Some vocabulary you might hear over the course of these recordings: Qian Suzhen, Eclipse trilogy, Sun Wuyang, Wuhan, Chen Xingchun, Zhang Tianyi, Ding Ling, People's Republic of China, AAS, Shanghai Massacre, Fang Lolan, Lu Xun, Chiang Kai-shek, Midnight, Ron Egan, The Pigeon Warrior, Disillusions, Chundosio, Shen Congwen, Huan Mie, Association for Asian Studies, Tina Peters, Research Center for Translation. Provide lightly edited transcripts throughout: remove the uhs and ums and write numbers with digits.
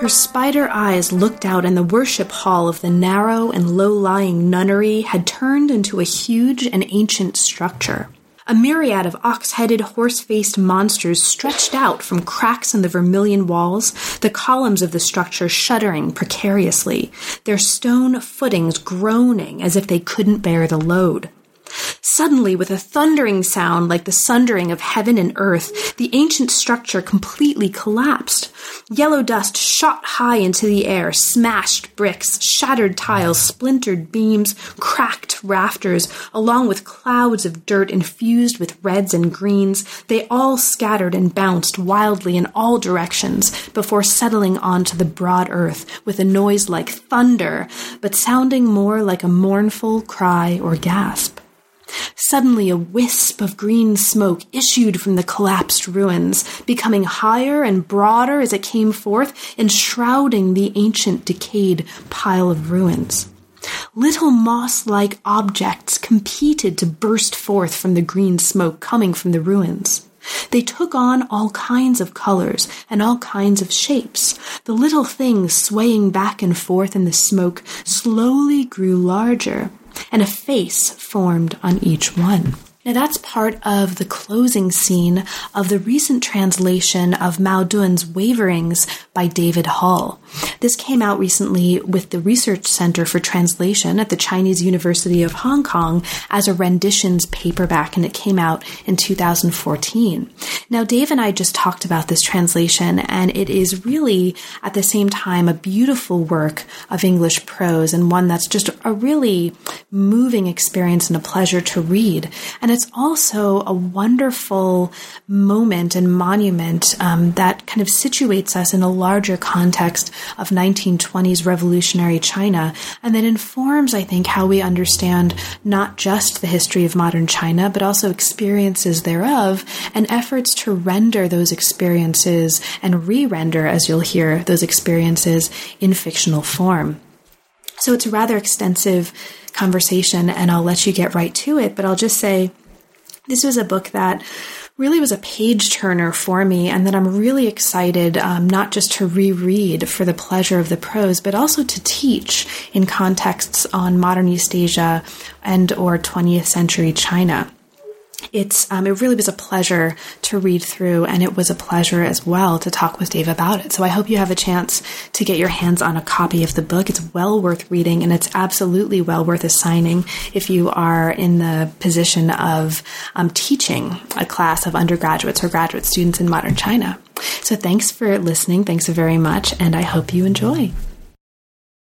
Her spider eyes looked out, and the worship hall of the narrow and low-lying nunnery had turned into a huge and ancient structure. A myriad of ox-headed, horse-faced monsters stretched out from cracks in the vermilion walls, the columns of the structure shuddering precariously, their stone footings groaning as if they couldn't bear the load. Suddenly, with a thundering sound like the sundering of heaven and earth, the ancient structure completely collapsed. Yellow dust shot high into the air, smashed bricks, shattered tiles, splintered beams, cracked rafters, along with clouds of dirt infused with reds and greens. They all scattered and bounced wildly in all directions before settling onto the broad earth with a noise like thunder, but sounding more like a mournful cry or gasp. Suddenly, a wisp of green smoke issued from the collapsed ruins, becoming higher and broader as it came forth, enshrouding the ancient, decayed pile of ruins. Little moss-like objects competed to burst forth from the green smoke coming from the ruins. They took on all kinds of colors and all kinds of shapes. The little things swaying back and forth in the smoke slowly grew larger, and a face formed on each one. Now that's part of the closing scene of the recent translation of Mao Dun's Waverings by David Hall. This came out recently with the Research Center for Translation at the Chinese University of Hong Kong as a renditions paperback, and it came out in 2014. Now, Dave and I just talked about this translation, and it is really, at the same time, a beautiful work of English prose and one that's just a really moving experience and a pleasure to read. And it's also a wonderful moment and monument that kind of situates us in a larger context of 1920s revolutionary China, and that informs, I think, how we understand not just the history of modern China, but also experiences thereof and efforts to render those experiences and re-render, as you'll hear, those experiences in fictional form. So it's a rather extensive conversation, and I'll let you get right to it, but I'll just say this was a book that really was a page-turner for me, and that I'm really excited not just to reread for the pleasure of the prose, but also to teach in contexts on modern East Asia and or 20th century China. It really was a pleasure to read through, and it was a pleasure as well to talk with Dave about it. So I hope you have a chance to get your hands on a copy of the book. It's well worth reading, and it's absolutely well worth assigning if you are in the position of teaching a class of undergraduates or graduate students in modern China. So thanks for listening. Thanks very much, and I hope you enjoy.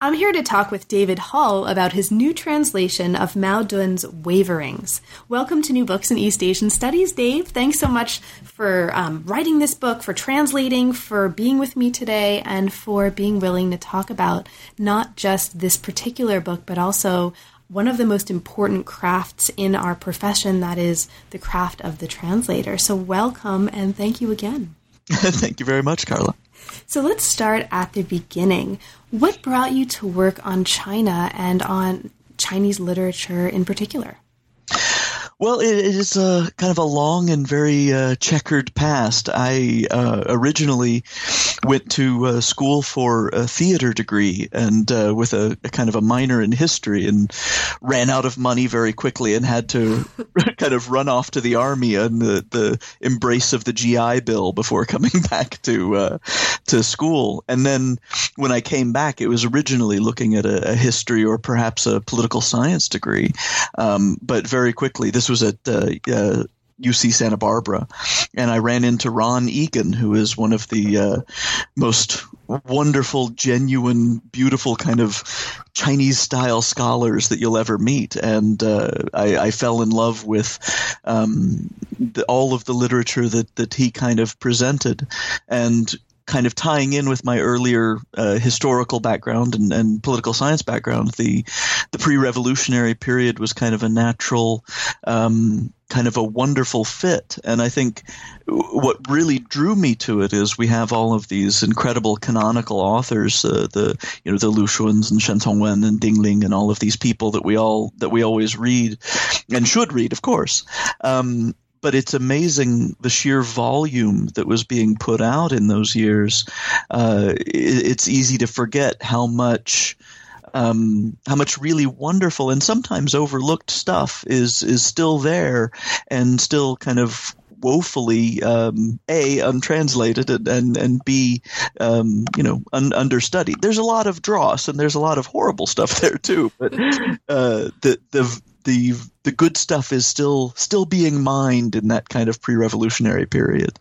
I'm here to talk with David Hall about his new translation of Mao Dun's Waverings. Welcome to New Books in East Asian Studies, Dave. Thanks so much for writing this book, for translating, for being with me today, and for being willing to talk about not just this particular book, but also one of the most important crafts in our profession, that is the craft of the translator. So welcome, and thank you again. Thank you very much, Carla. So let's start at the beginning. What brought you to work on China and on Chinese literature in particular? Well, it is a kind of a long and very checkered past. I originally went to school for a theater degree and with a kind of a minor in history, and ran out of money very quickly and had to kind of run off to the army and the embrace of the GI Bill before coming back to school. And then when I came back, it was originally looking at a history or perhaps a political science degree, but very quickly this was at UC Santa Barbara, and I ran into Ron Egan, who is one of the most wonderful, genuine, beautiful kind of Chinese-style scholars that you'll ever meet. And I fell in love with all of the literature that he kind of presented, and kind of tying in with my earlier historical background and political science background, the pre-revolutionary period was kind of a natural kind of a wonderful fit. And I think what really drew me to it is we have all of these incredible canonical authors, the Lu Xuns and Shen Congwen and Ding Ling and all of these people that we always read and should read, of course. But it's amazing the sheer volume that was being put out in those years. It's easy to forget how much really wonderful and sometimes overlooked stuff is still there and still kind of woefully A, untranslated and B, understudied. There's a lot of dross and there's a lot of horrible stuff there too. But the good stuff is still being mined in that kind of pre-revolutionary period.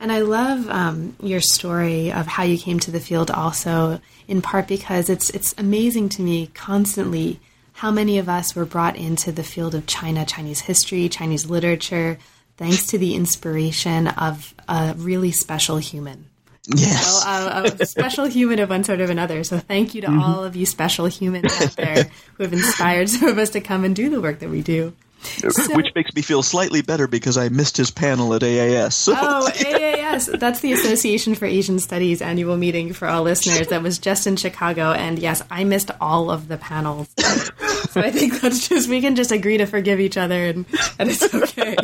And I love your story of how you came to the field also, in part because it's amazing to me constantly how many of us were brought into the field of China, Chinese history, Chinese literature, thanks to the inspiration of a really special human. Yes. So, a special human of one sort of another. So thank you to all of you special humans out there who have inspired some of us to come and do the work that we do. So, which makes me feel slightly better because I missed his panel at AAS. So. Oh, AAS. That's the Association for Asian Studies annual meeting for all listeners that was just in Chicago. And yes, I missed all of the panels. So I think we can just agree to forgive each other and it's okay.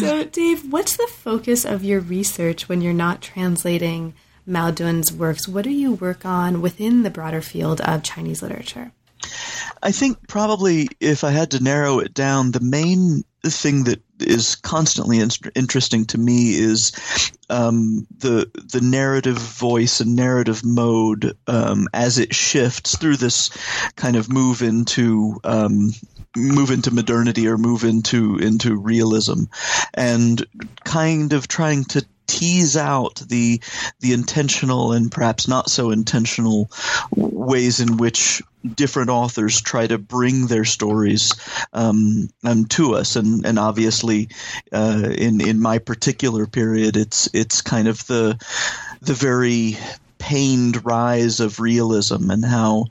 So Dave, what's the focus of your research when you're not translating Mao Dun's works? What do you work on within the broader field of Chinese literature? I think probably if I had to narrow it down, the main thing that is constantly interesting to me is the narrative voice and narrative mode as it shifts through this kind of move into modernity or move into realism, and kind of trying to tease out the intentional and perhaps not so intentional ways in which different authors try to bring their stories to us, and obviously in my particular period, it's kind of the very pained rise of realism and how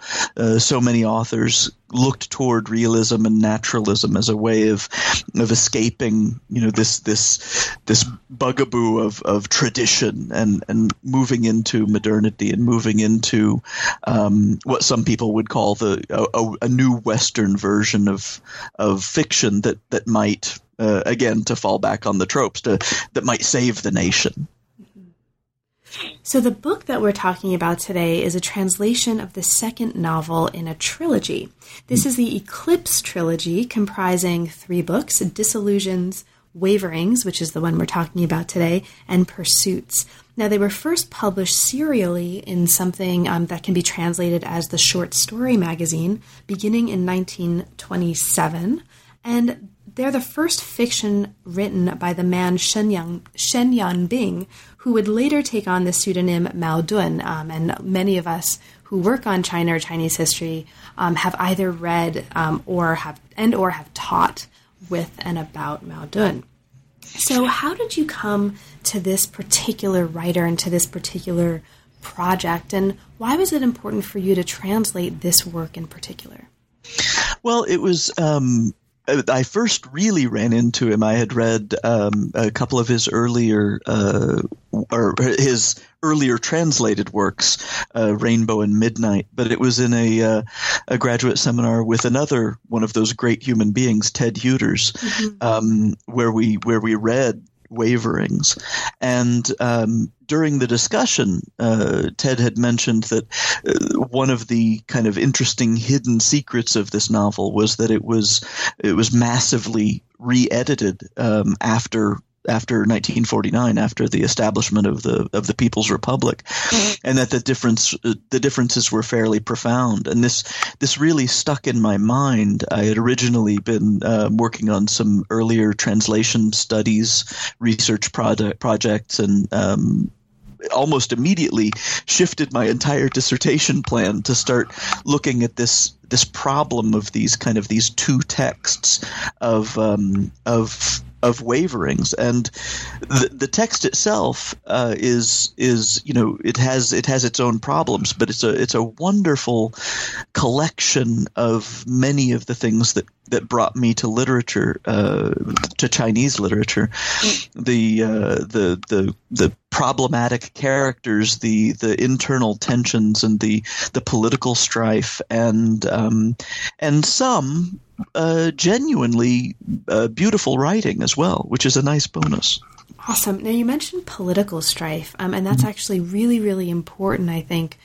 so many authors looked toward realism and naturalism as a way of escaping, this bugaboo of tradition and moving into modernity and moving into what some people would call a new Western version of fiction that might again, to fall back on the tropes, that might save the nation. So the book that we're talking about today is a translation of the second novel in a trilogy. This is the Eclipse trilogy, comprising 3 books: Disillusions, Waverings, which is the one we're talking about today, and Pursuits. Now, they were first published serially in something that can be translated as the Short Story magazine, beginning in 1927, and they're the first fiction written by the man Shen Yan Bing, who would later take on the pseudonym Mao Dun. And many of us who work on China or Chinese history have either read or have taught with and about Mao Dun. So how did you come to this particular writer and to this particular project? And why was it important for you to translate this work in particular? Well, it was... I first really ran into him. I had read a couple of his earlier translated works, Rainbow and Midnight, but it was in a graduate seminar with another one of those great human beings, Ted Huters, where we read Waverings. And during the discussion, Ted had mentioned that one of the kind of interesting hidden secrets of this novel was that it was massively re-edited after 1949, after the establishment of the People's Republic, and that the differences were fairly profound. And this really stuck in my mind. I had originally been working on some earlier translation studies, research projects, and almost immediately shifted my entire dissertation plan to start looking at this problem of these two texts of of Waverings, and the text itself it has its own problems, but it's a wonderful collection of many of the things that brought me to literature, to Chinese literature, the problematic characters, the internal tensions, and the political strife, and some genuinely beautiful writing as well, which is a nice bonus. Awesome. Now you mentioned political strife, and that's actually really, really important, I think,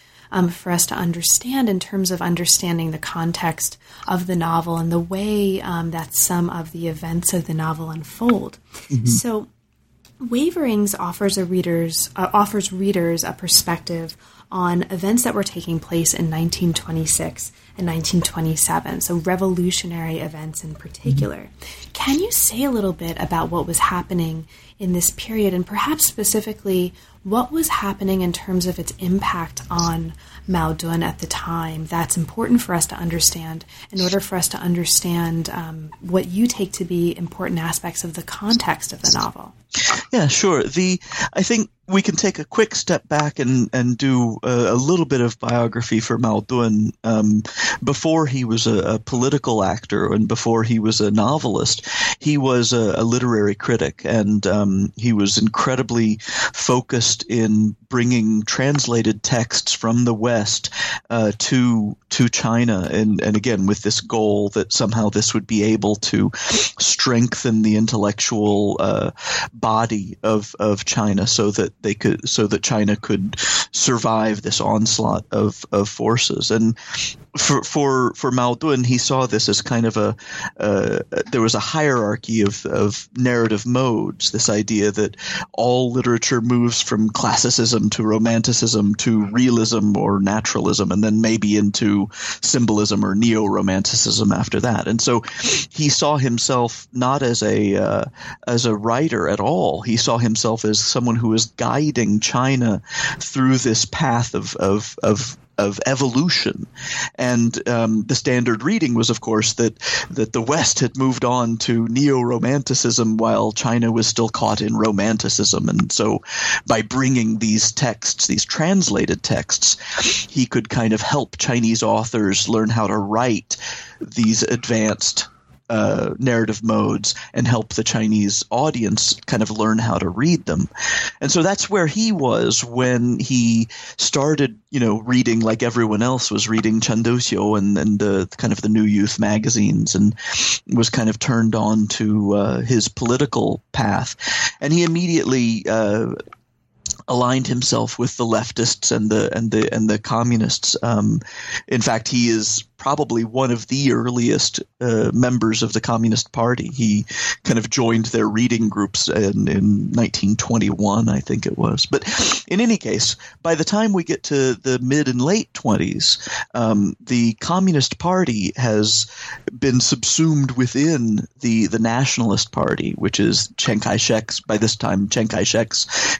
for us to understand in terms of understanding the context of the novel and the way that some of the events of the novel unfold. Mm-hmm. So, Waverings offers readers a perspective on events that were taking place in 1926 and 1927, so revolutionary events in particular. Mm-hmm. Can you say a little bit about what was happening in this period, and perhaps specifically what was happening in terms of its impact on Mao Dun at the time? That's important for us to understand in order for us to understand what you take to be important aspects of the context of the novel. Yeah, sure. I think we can take a quick step back and do a little bit of biography for Mao Dun before he was a political actor and before he was a novelist. He was a literary critic, and he was incredibly focused in bringing translated texts from the West to China, and again with this goal that somehow this would be able to strengthen the intellectual body of China, so that China could survive this onslaught of forces. And for Mao Dun, he saw this as kind of there was a hierarchy of narrative modes, this idea that all literature moves from classicism to romanticism to realism or naturalism, and then maybe into symbolism or neo-romanticism after that. And so he saw himself not as a writer at all. He saw himself as someone who was guiding China through this path of evolution. And the standard reading was, of course, that the West had moved on to neo-romanticism while China was still caught in romanticism. And so by bringing these texts, these translated texts, he could kind of help Chinese authors learn how to write these advanced narrative modes and help the Chinese audience kind of learn how to read them. And so that's where he was when he started, reading like everyone else was reading Chundosio and the kind of the New Youth magazines, and was kind of turned on to his political path. And he immediately aligned himself with the leftists and the communists. In fact, he is probably one of the earliest members of the Communist Party. He kind of joined their reading groups in 1921, I think it was. But in any case, by the time we get to the mid and late 20s, the Communist Party has been subsumed within the Nationalist Party, which is Chiang Kai-shek's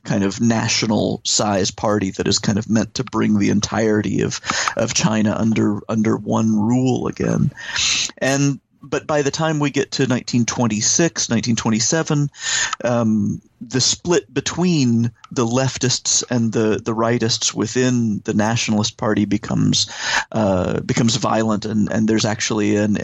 kind of national size party that is kind of meant to bring the entirety of China under one rule again. But by the time we get to 1926, 1927, the split between the leftists and the rightists within the Nationalist Party becomes violent, and there's actually an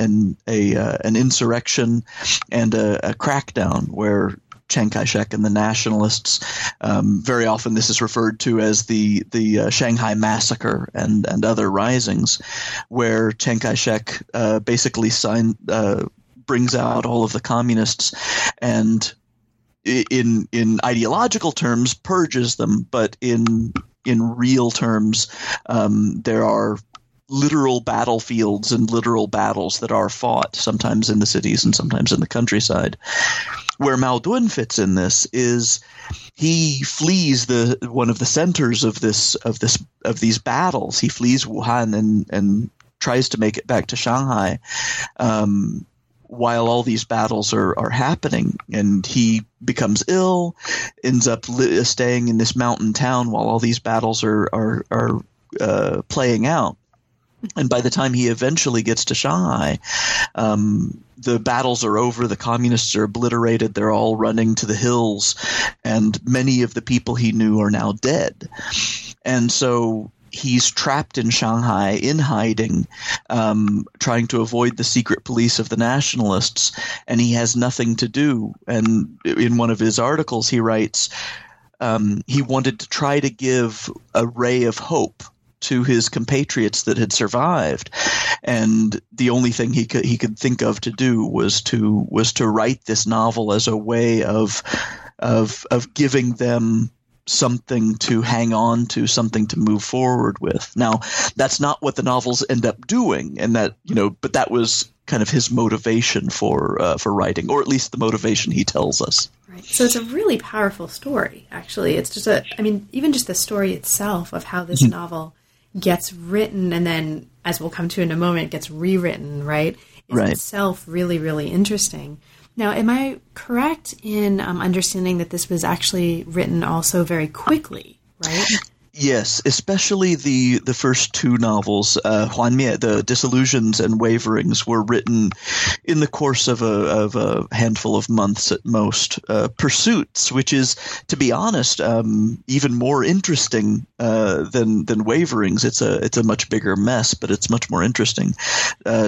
insurrection and a crackdown where Chiang Kai-shek and the Nationalists. Very often this is referred to as the Shanghai Massacre and other risings, where Chiang Kai-shek basically brings out all of the communists and in ideological terms purges them, but in real terms there are literal battlefields and literal battles that are fought, sometimes in the cities and sometimes in the countryside. Where Mao Dun fits in this is he flees one of the centers of these battles. He flees Wuhan and tries to make it back to Shanghai while all these battles are happening, and he becomes ill, ends up staying in this mountain town while all these battles are playing out. And by the time he eventually gets to Shanghai, the battles are over, the communists are obliterated, they're all running to the hills, and many of the people he knew are now dead. And so he's trapped in Shanghai in hiding, trying to avoid the secret police of the nationalists, and he has nothing to do. And in one of his articles, he writes he wanted to try to give a ray of hope to his compatriots that had survived, and the only thing he could think of to do was to write this novel as a way of giving them something to hang on to, something to move forward with. Now, that's not what the novels end up doing, and that, you know, but that was kind of his motivation for writing, or at least the motivation he tells us. Right. So it's a really powerful story, actually. It's just even just the story itself of how this novel gets written and then, as we'll come to in a moment, gets rewritten, right? It's itself really, really interesting. Now, am I correct in understanding that this was actually written also very quickly, right? Yes, especially the first two novels, Huan Mie, The Disillusions and Waverings, were written in the course of a handful of months at most. Pursuits, which is, to be honest, even more interesting than Waverings. It's a much bigger mess, but it's much more interesting.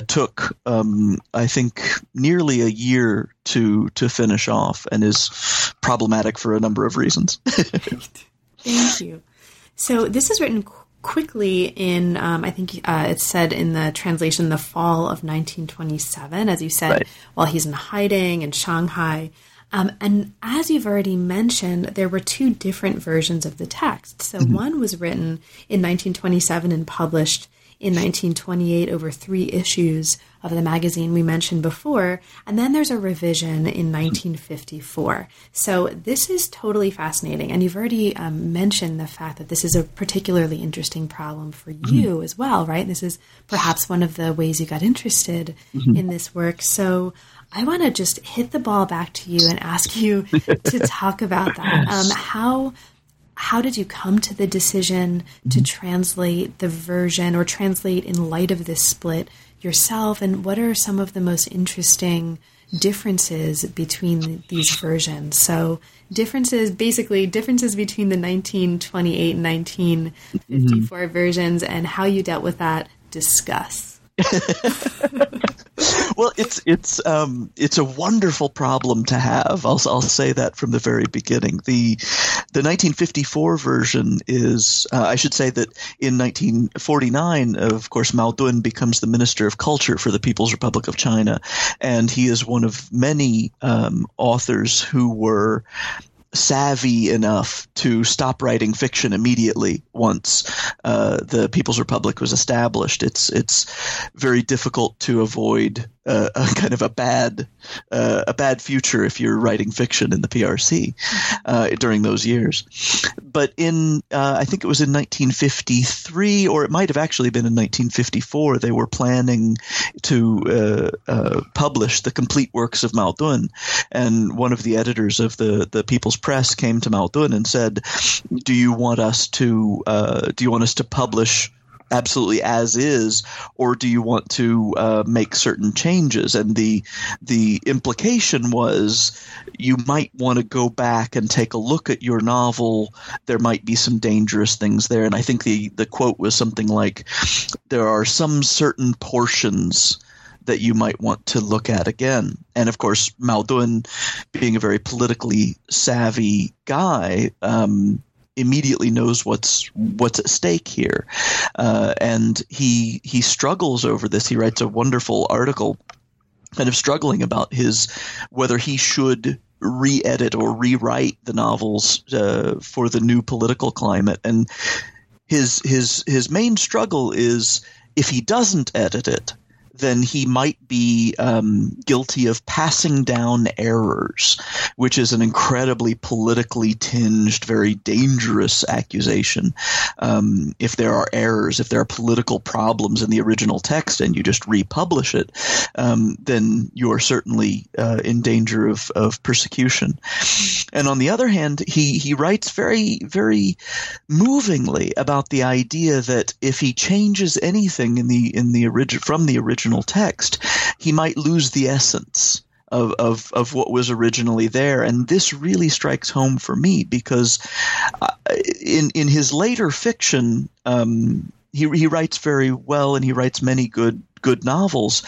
Took I think nearly a year to finish off, and is problematic for a number of reasons. Thank you. So this is written quickly in, I think it's said in the translation, the fall of 1927, as you said, right, while he's in hiding in Shanghai. And as you've already mentioned, there were two different versions of the text. So one was written in 1927 and published in 1928 over 3 issues of the magazine we mentioned before. And then there's a revision in 1954. So this is totally fascinating. And you've already mentioned the fact that this is a particularly interesting problem for you as well, right? This is perhaps one of the ways you got interested in this work. So I want to just hit the ball back to you and ask you to talk about that. How did you come to the decision to translate the version, or translate in light of this split, yourself? And what are some of the most interesting differences between these versions? So differences between the 1928 and 1954 versions, and how you dealt with that. Discuss. Well, it's a wonderful problem to have. I'll say that from the very beginning. The 1954 version is I should say that in 1949, of course, Mao Dun becomes the Minister of Culture for the People's Republic of China, and he is one of many authors who were savvy enough to stop writing fiction immediately once the People's Republic was established. It's very difficult to avoid a kind of a bad future if you're writing fiction in the PRC during those years. But in I think it was in 1953, or it might have actually been in 1954, they were planning to publish the complete works of Mao Dun, and one of the editors of the People's Press came to Mao Dun and said, "Do you want us to publish absolutely as is, or do you want to make certain changes?" And the implication was, you might want to go back and take a look at your novel. There might be some dangerous things there. And I think the quote was something like, "There are some certain portions that you might want to look at again." And of course, Mao Dun, being a very politically savvy guy, immediately knows what's at stake here, and he struggles over this. He writes a wonderful article, kind of struggling about whether he should re-edit or rewrite the novels for the new political climate. And his main struggle is, if he doesn't edit it, then he might be guilty of passing down errors, which is an incredibly politically tinged, very dangerous accusation. If there are errors, if there are political problems in the original text and you just republish it, then you are certainly in danger of persecution. And on the other hand, he writes very, very movingly about the idea that if he changes anything from the original text, he might lose the essence of what was originally there. And this really strikes home for me because in his later fiction, he writes very well and he writes many good novels,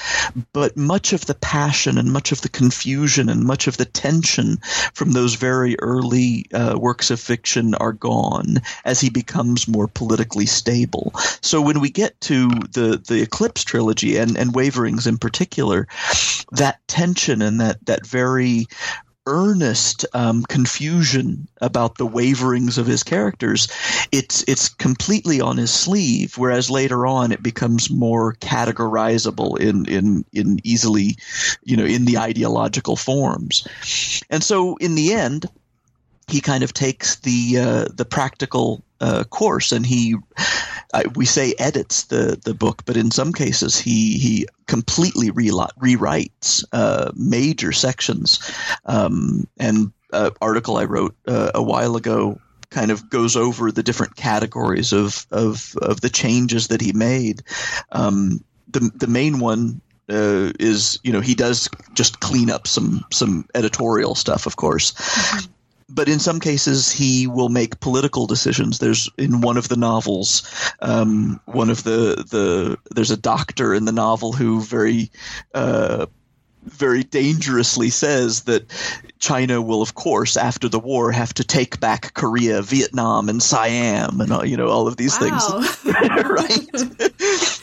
but much of the passion and much of the confusion and much of the tension from those very early works of fiction are gone as he becomes more politically stable. So when we get to the Eclipse trilogy and Waverings in particular, that tension and that very earnest confusion about the waverings of his characters, it's completely on his sleeve, whereas later on it becomes more categorizable in easily, in the ideological forms. And so in the end, he kind of takes the practical course, and we say edits the book, but in some cases he completely rewrites major sections. And an article I wrote a while ago kind of goes over the different categories of the changes that he made. The main one is he does just clean up some editorial stuff, of course. But in some cases, he will make political decisions. There's in one of the novels, there's a doctor in the novel who very, very dangerously says that China will, of course, after the war, have to take back Korea, Vietnam, and Siam, and all of these things, right?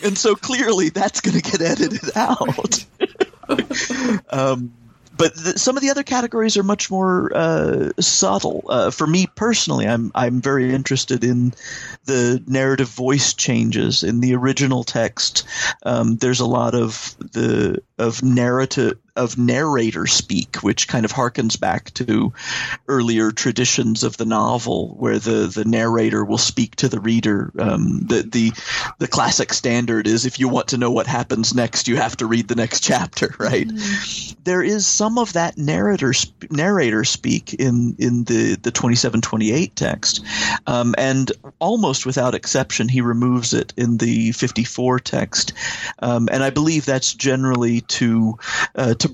And so clearly, that's going to get edited out. But some of the other categories are much more subtle. For me personally, I'm very interested in the narrative voice changes in the original text. There's a lot of narrator speak, which kind of harkens back to earlier traditions of the novel, where the narrator will speak to the reader. The classic standard is if you want to know what happens next, you have to read the next chapter, right? Mm. There is some of that narrator speak in the 2728 text, and almost without exception, he removes it in the 54 text, and I believe that's generally to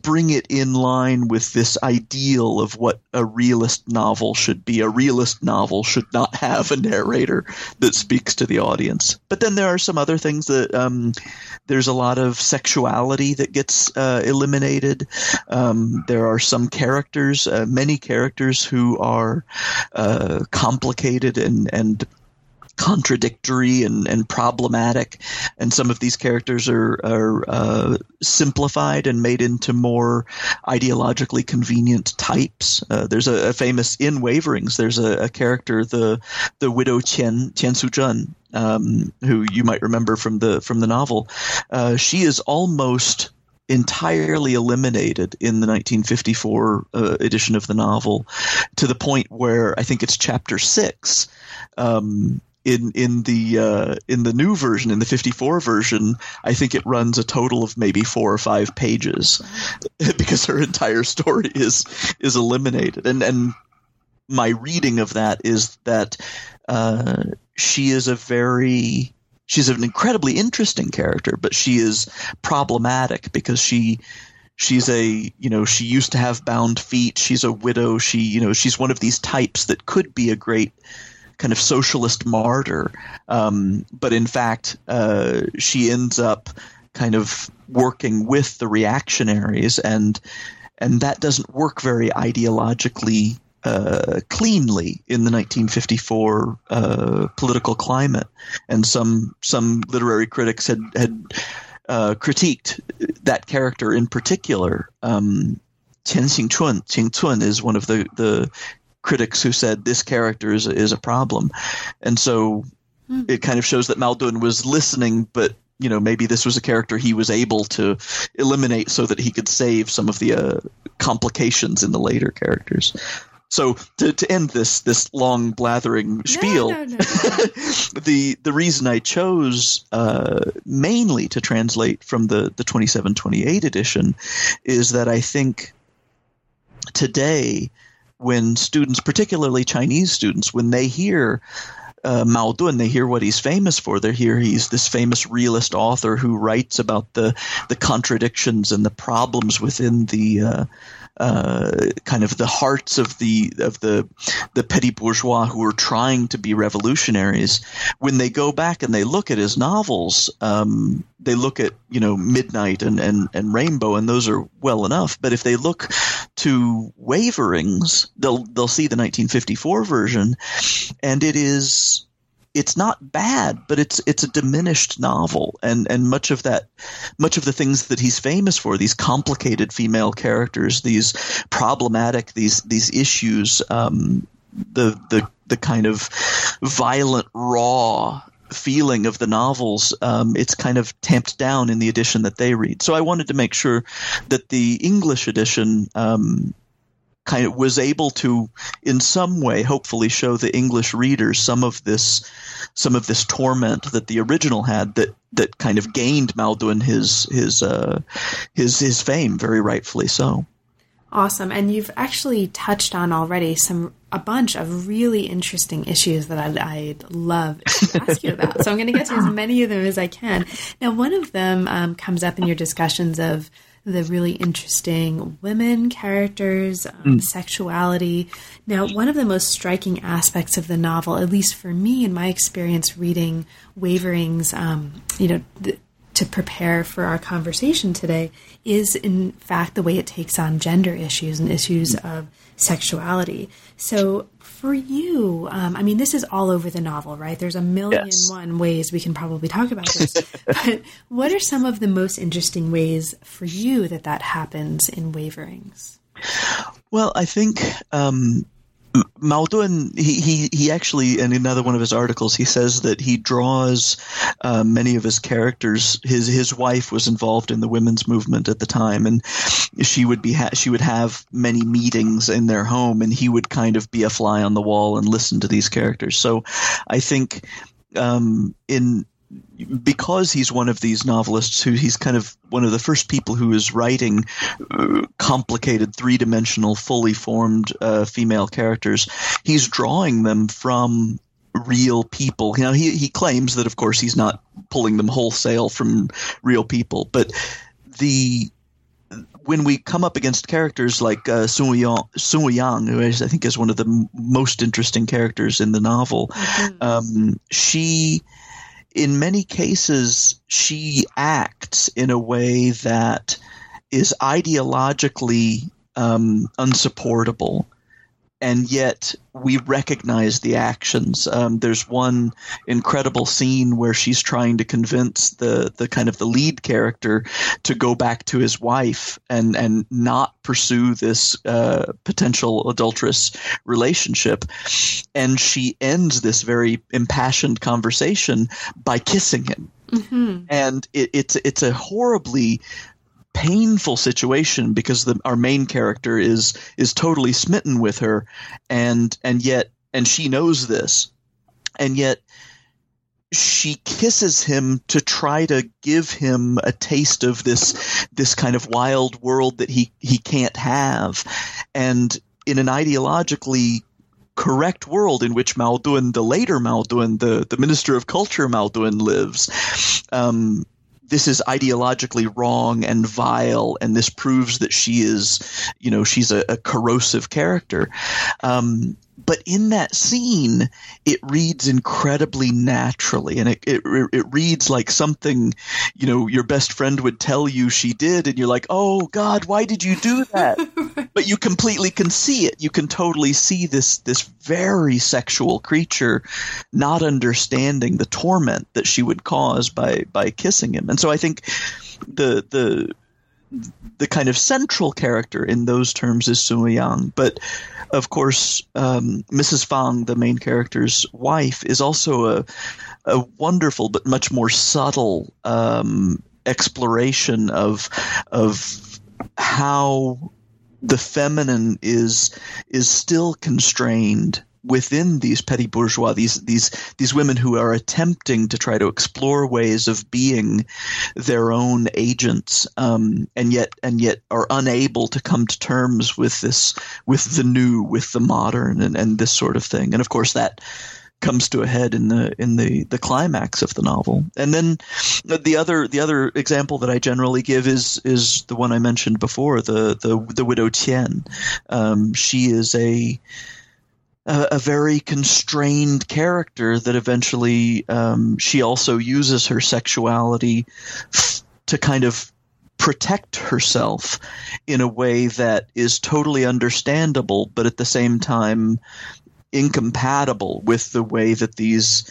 bring it in line with this ideal of what a realist novel should be. A realist novel should not have a narrator that speaks to the audience. But then there are some other things that there's a lot of sexuality that gets eliminated. There are some characters, many characters who are complicated and contradictory and problematic, and some of these characters are simplified and made into more ideologically convenient types. There's a famous in Waverings. There's a character, the widow Qian Suzhen, who you might remember from the novel. She is almost entirely eliminated in the 1954 edition of the novel, to the point where I think it's chapter 6. In the new version, in the 54 version, I think it runs a total of maybe 4 or 5 pages, because her entire story is eliminated. And my reading of that is that she's an incredibly interesting character, but she is problematic because she used to have bound feet. She's a widow. She's one of these types that could be a great kind of socialist martyr, but in fact she ends up kind of working with the reactionaries, and that doesn't work very ideologically cleanly in the 1954 political climate. And some literary critics had critiqued that character in particular. Chen Xingchun is one of the critics who said this character is a problem. And so it kind of shows that Mao Dun was listening, but you know, maybe this was a character he was able to eliminate so that he could save some of the complications in the later characters. So to end this long blathering spiel, no. the reason I chose mainly to translate from the 2728 edition is that I think today when students, particularly Chinese students, when they hear Mao Dun, they hear what he's famous for. They hear he's this famous realist author who writes about the contradictions and the problems within the kind of the hearts of the petty bourgeois who are trying to be revolutionaries. When they go back and they look at his novels, they look at, you know, Midnight and Rainbow, and those are well enough. But if they look to Waverings, they'll see the 1954 version, and it's not bad, but it's a diminished novel, and much of the things that he's famous for, these complicated female characters, these problematic, these issues, the kind of violent, raw feeling of the novels, it's kind of tamped down in the edition that they read. So I wanted to make sure that the English edition kind of was able to, in some way, hopefully show the English readers some of this torment that the original had, that kind of gained Mao Dun his fame, very rightfully so. Awesome, and you've actually touched on already a bunch of really interesting issues that I'd love to ask you about. So I'm going to get to as many of them as I can. Now, one of them comes up in your discussions of the really interesting women characters, sexuality. Now, one of the most striking aspects of the novel, at least for me in my experience reading Waverings, to prepare for our conversation today, is in fact the way it takes on gender issues and issues of sexuality. So for you, this is all over the novel, right? There's 1,000,001 ways we can probably talk about this. But what are some of the most interesting ways for you that happens in Waverings? Well, I think Mao Dun, he actually, in another one of his articles, he says that he draws many of his characters. His wife was involved in the women's movement at the time, and she would have many meetings in their home, and he would kind of be a fly on the wall and listen to these characters. So I think because he's one of these novelists who he's kind of one of the first people who is writing complicated, three-dimensional, fully formed female characters, he's drawing them from real people. You know, he claims that, of course, he's not pulling them wholesale from real people, but when we come up against characters like Sun Wuyang, who I think is one of the most interesting characters in the novel, she – in many cases, she acts in a way that is ideologically unsupportable, and yet we recognize the actions. There's one incredible scene where she's trying to convince the kind of the lead character to go back to his wife and not pursue this potential adulterous relationship. And she ends this very impassioned conversation by kissing him. Mm-hmm. And it's a horribly painful situation because our main character is totally smitten with her, and yet she knows this, and yet she kisses him to try to give him a taste of this kind of wild world that he can't have. And in an ideologically correct world in which Mao Dun, the later Mao Dun, the Minister of Culture Mao Dun lives, this is ideologically wrong and vile, and this proves that she is, you know, she's a corrosive character. But in that scene, it reads incredibly naturally, and it reads like something, you know, your best friend would tell you she did, and you're like, oh God, why did you do that? But you completely can see it. You can totally see this very sexual creature not understanding the torment that she would cause by kissing him. And so I think the the kind of central character in those terms is Sun Wuyang. But of course, Mrs. Fang, the main character's wife, is also a wonderful but much more subtle exploration of how the feminine is still constrained within these petty bourgeois, these women who are attempting to try to explore ways of being their own agents, and yet are unable to come to terms with this, with the new, with the modern, and this sort of thing. And of course that comes to a head in the climax of the novel. And then the other example that I generally give is the one I mentioned before, the widow Qian. She is a very constrained character that eventually she also uses her sexuality to kind of protect herself in a way that is totally understandable, but at the same time incompatible with the way that these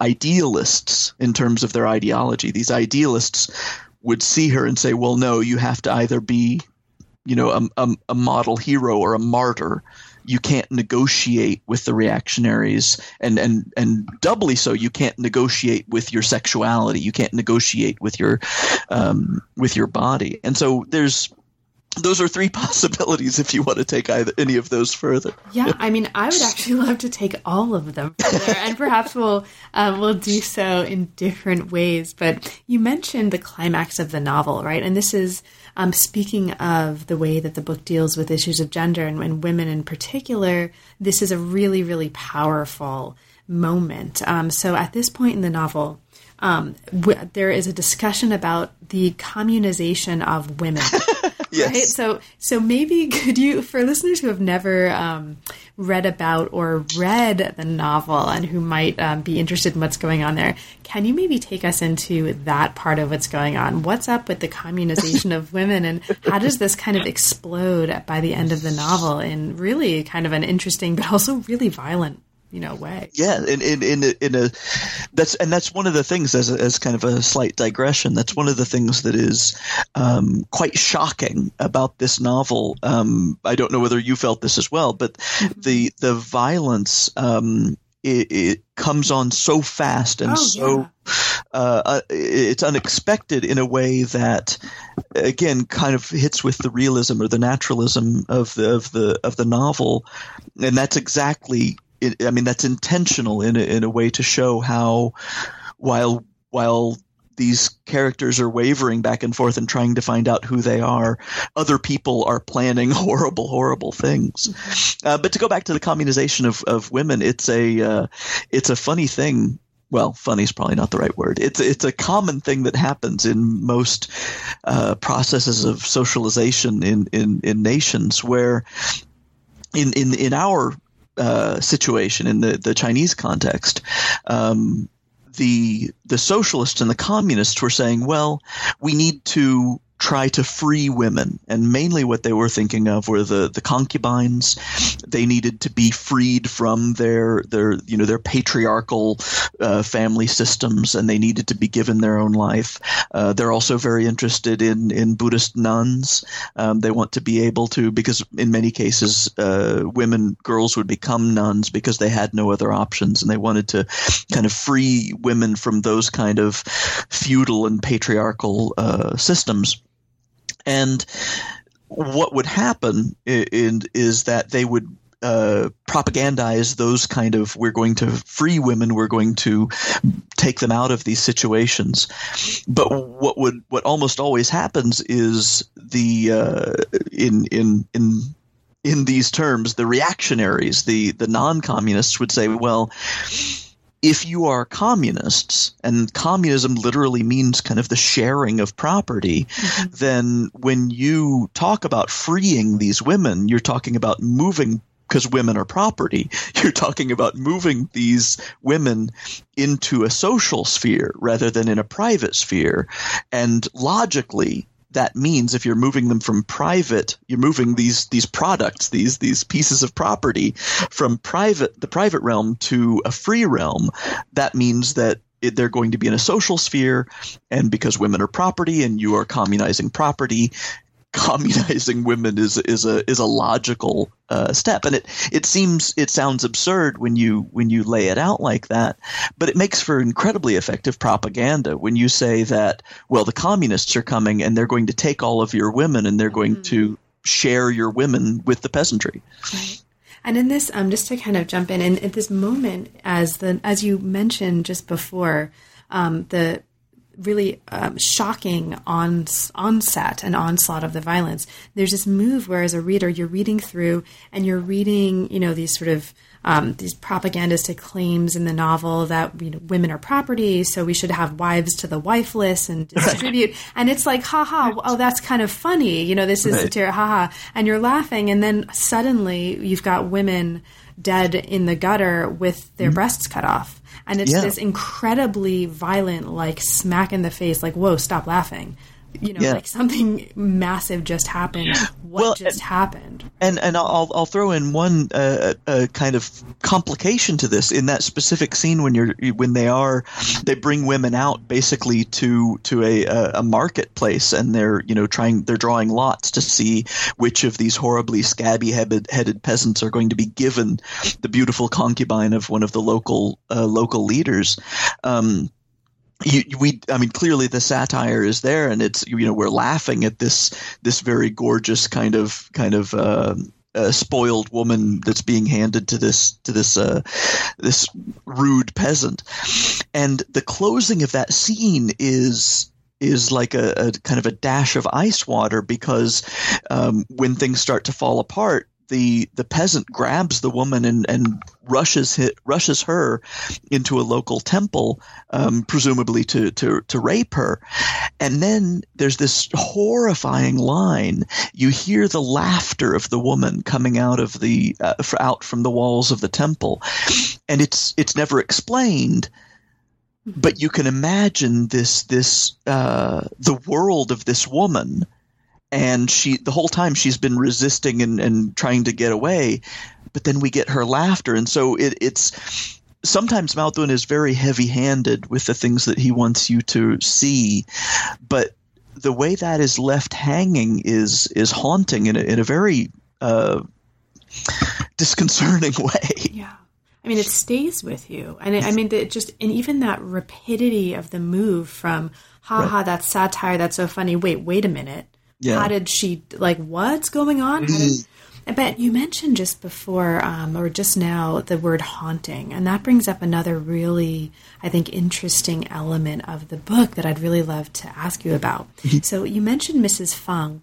idealists, in terms of their ideology, these idealists would see her and say, well, no, you have to either be, you know, a model hero or a martyr. You can't negotiate with the reactionaries, and doubly so, you can't negotiate with your sexuality. You can't negotiate with your body. And so those are three possibilities if you want to take any of those further. Yeah, I mean, I would actually love to take all of them further, and perhaps we'll do so in different ways. But you mentioned the climax of the novel, right? And this is speaking of the way that the book deals with issues of gender and women in particular. This is a really, really powerful moment. So at this point in the novel, there is a discussion about the communization of women. Yes. Right? So maybe could you, for listeners who have never read about or read the novel and who might be interested in what's going on there, can you maybe take us into that part of what's going on? What's up with the communization of women, and how does this kind of explode by the end of the novel in really kind of an interesting but also really violent, you know, way? Yeah, that's one of the things, as kind of a slight digression, that's one of the things that is quite shocking about this novel. I don't know whether you felt this as well, but the violence it comes on so fast and it's unexpected in a way that, again, kind of hits with the realism or the naturalism of the novel, and that's exactly. That's intentional in a way to show how, while these characters are wavering back and forth and trying to find out who they are, other people are planning horrible things. But to go back to the communization of women, it's a funny thing. Well, funny is probably not the right word. It's a common thing that happens in most processes of socialization in nations, where in our situation in the Chinese context, the socialists and the communists were saying, well, we need to try to free women. And mainly what they were thinking of were the concubines. They needed to be freed from their patriarchal family systems, and they needed to be given their own life. They're also very interested in Buddhist nuns. They want to be able to, because in many cases girls would become nuns because they had no other options, and they wanted to kind of free women from those kind of feudal and patriarchal systems. And what would happen is that they would propagandize those kind of, we're going to free women, we're going to take them out of these situations. But what almost always happens is in these terms, the reactionaries, the non-communists would say, well, if you are communists, and communism literally means kind of the sharing of property, then when you talk about freeing these women, you're talking about moving, because women are property, you're talking about moving these women into a social sphere rather than in a private sphere. And logically, that means if you're moving them from private, you're moving these products, these pieces of property from the private realm to a free realm. That means that they're going to be in a social sphere, and because women are property and you are communizing property, communizing women is a logical step. And it sounds absurd when you lay it out like that, but it makes for incredibly effective propaganda when you say that, well, the communists are coming and they're going to take all of your women and they're going to share your women with the peasantry. Right. And in this, just to kind of jump in at this moment, as you mentioned just before, the really shocking onset and onslaught of the violence, there's this move where as a reader, you're reading through and you're reading, these sort of these propagandistic claims in the novel that women are property, so we should have wives to the wifeless and distribute. And it's like, ha-ha, oh, that's kind of funny. This is satire, ha-ha. And you're laughing, and then suddenly you've got women dead in the gutter with their breasts cut off. And it's this incredibly violent, like, smack in the face, like, whoa, stop laughing. Like something massive just happened. What happened? And I'll throw in one kind of complication to this in that specific scene when they bring women out basically to a marketplace, and they're drawing lots to see which of these horribly scabby headed peasants are going to be given the beautiful concubine of one of the local leaders. Clearly the satire is there, and it's we're laughing at this very gorgeous kind of spoiled woman that's being handed to this rude peasant, and the closing of that scene is like a kind of a dash of ice water, because when things start to fall apart, the peasant grabs the woman and rushes her into a local temple, presumably to rape her. And then there's this horrifying line. You hear the laughter of the woman coming out of the out from the walls of the temple, and it's never explained. But you can imagine this the world of this woman. And the whole time she's been resisting and trying to get away, but then we get her laughter. And so it's sometimes Mao Dun is very heavy-handed with the things that he wants you to see, but the way that is left hanging is haunting in a very disconcerting way. Yeah. I mean, it stays with you. And even that rapidity of the move from, ha-ha, right, that's satire, that's so funny, wait a minute. Yeah. How did she what's going on? But you mentioned just before or just now the word haunting. And that brings up another really, I think, interesting element of the book that I'd really love to ask you about. So you mentioned Mrs. Fang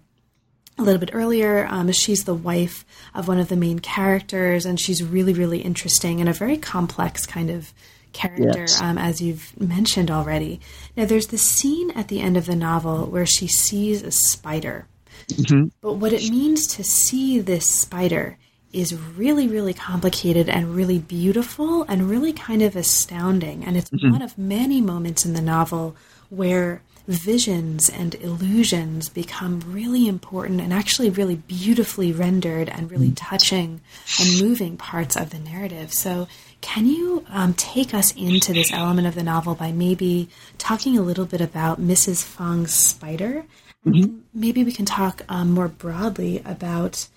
a little bit earlier. She's the wife of one of the main characters, and she's really, really interesting and a very complex kind of character, yes, as you've mentioned already. Now, there's this scene at the end of the novel where she sees a spider. Mm-hmm. But what it means to see this spider is really, really complicated and really beautiful and really kind of astounding. And it's one of many moments in the novel where visions and illusions become really important and actually really beautifully rendered and really touching and moving parts of the narrative. So can you take us into this element of the novel by maybe talking a little bit about Mrs. Fang's spider? And maybe we can talk more broadly about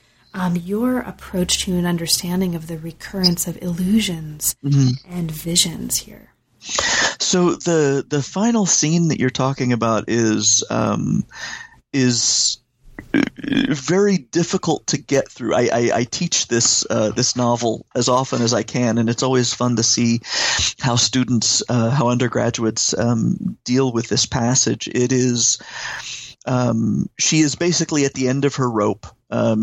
your approach to an understanding of the recurrence of illusions and visions here. So the final scene that you're talking about is very difficult to get through. I teach this novel as often as I can, and it's always fun to see how undergraduates deal with this passage. It is she is basically at the end of her rope.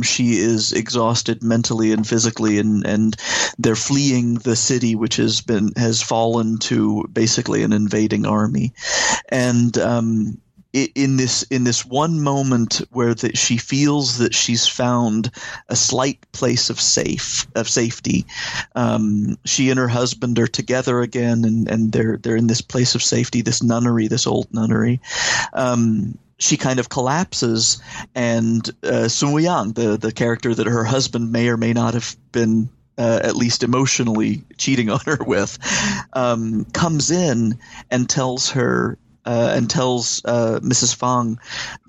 She is exhausted mentally and physically, and they're fleeing the city, which has fallen to basically an invading army. And in this one moment where she feels that she's found a slight place of safety, she and her husband are together again, and they're in this place of safety, this old nunnery. She kind of collapses, and Sun Wuyang, the character that her husband may or may not have been at least emotionally cheating on her with, comes in and tells her Mrs. Fang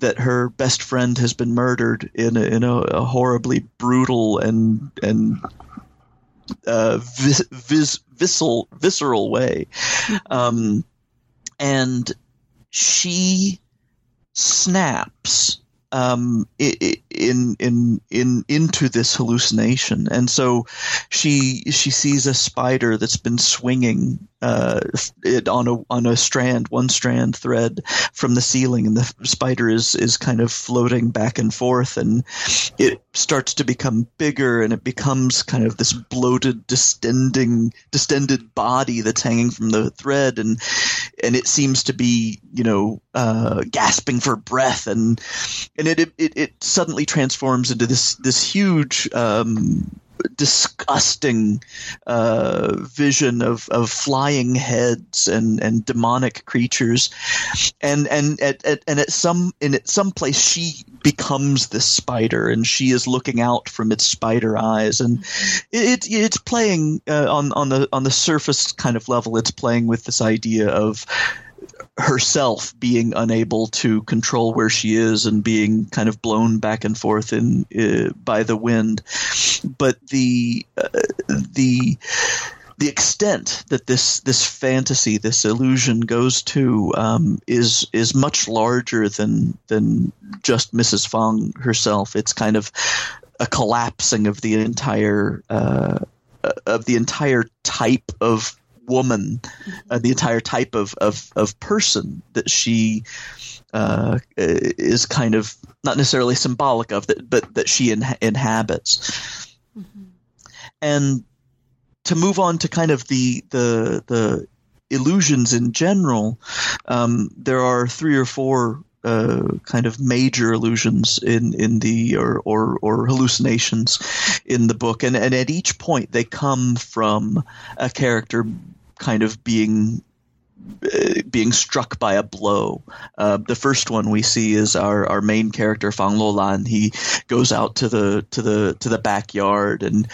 that her best friend has been murdered in a horribly brutal and visceral way, and she snaps into this hallucination, and so she sees a spider that's been swinging on one strand thread from the ceiling, and the spider is kind of floating back and forth, and it starts to become bigger, and it becomes kind of this bloated, distended body that's hanging from the thread, and it seems to be gasping for breath, and it suddenly transforms into this huge, disgusting vision of flying heads and demonic creatures, and at some place she becomes this spider, and she is looking out from its spider eyes, and it's playing on the surface kind of level. It's playing with this idea of herself being unable to control where she is and being kind of blown back and forth by the wind. But the extent that this fantasy, this illusion goes to is much larger than just Mrs. Fang herself. It's kind of a collapsing of the entire type of woman, the entire type of person that she is kind of not necessarily symbolic of, but that she inhabits. Mm-hmm. And to move on to kind of the illusions in general, there are three or four kind of major illusions or hallucinations in the book, and at each point they come from a character kind of being struck by a blow. The first one we see is our main character, Fang Lolan. He goes out to the backyard, and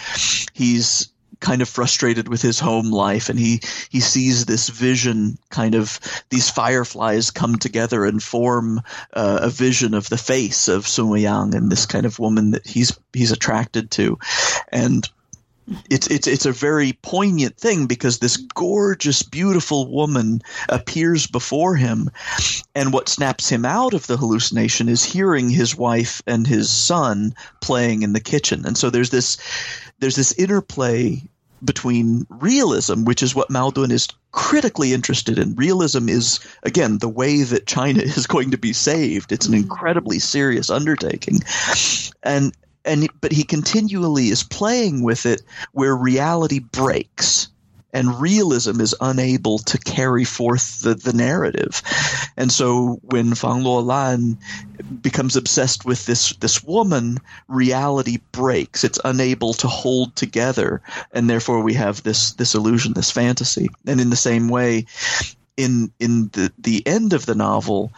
he's kind of frustrated with his home life, and he sees this vision, kind of these fireflies come together and form a vision of the face of Sun Wuyang and this kind of woman that he's attracted to, and it's a very poignant thing because this gorgeous, beautiful woman appears before him, and what snaps him out of the hallucination is hearing his wife and his son playing in the kitchen. And so there's this interplay between realism, which is what Mao Dun is critically interested in. Realism is, again, the way that China is going to be saved. It's an incredibly serious undertaking, but he continually is playing with it where reality breaks and realism is unable to carry forth the narrative. And so when Fang Lolan becomes obsessed with this woman, reality breaks. It's unable to hold together, and therefore we have this illusion, this fantasy. And in the same way, in the end of the novel,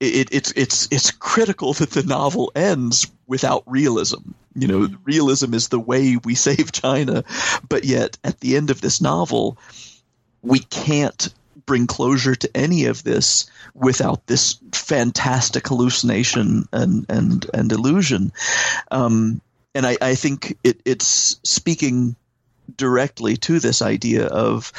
it's critical that the novel ends without realism. You know, realism is the way we save China, but yet at the end of this novel, we can't bring closure to any of this without this fantastic hallucination and illusion. And I think it's speaking directly to this idea of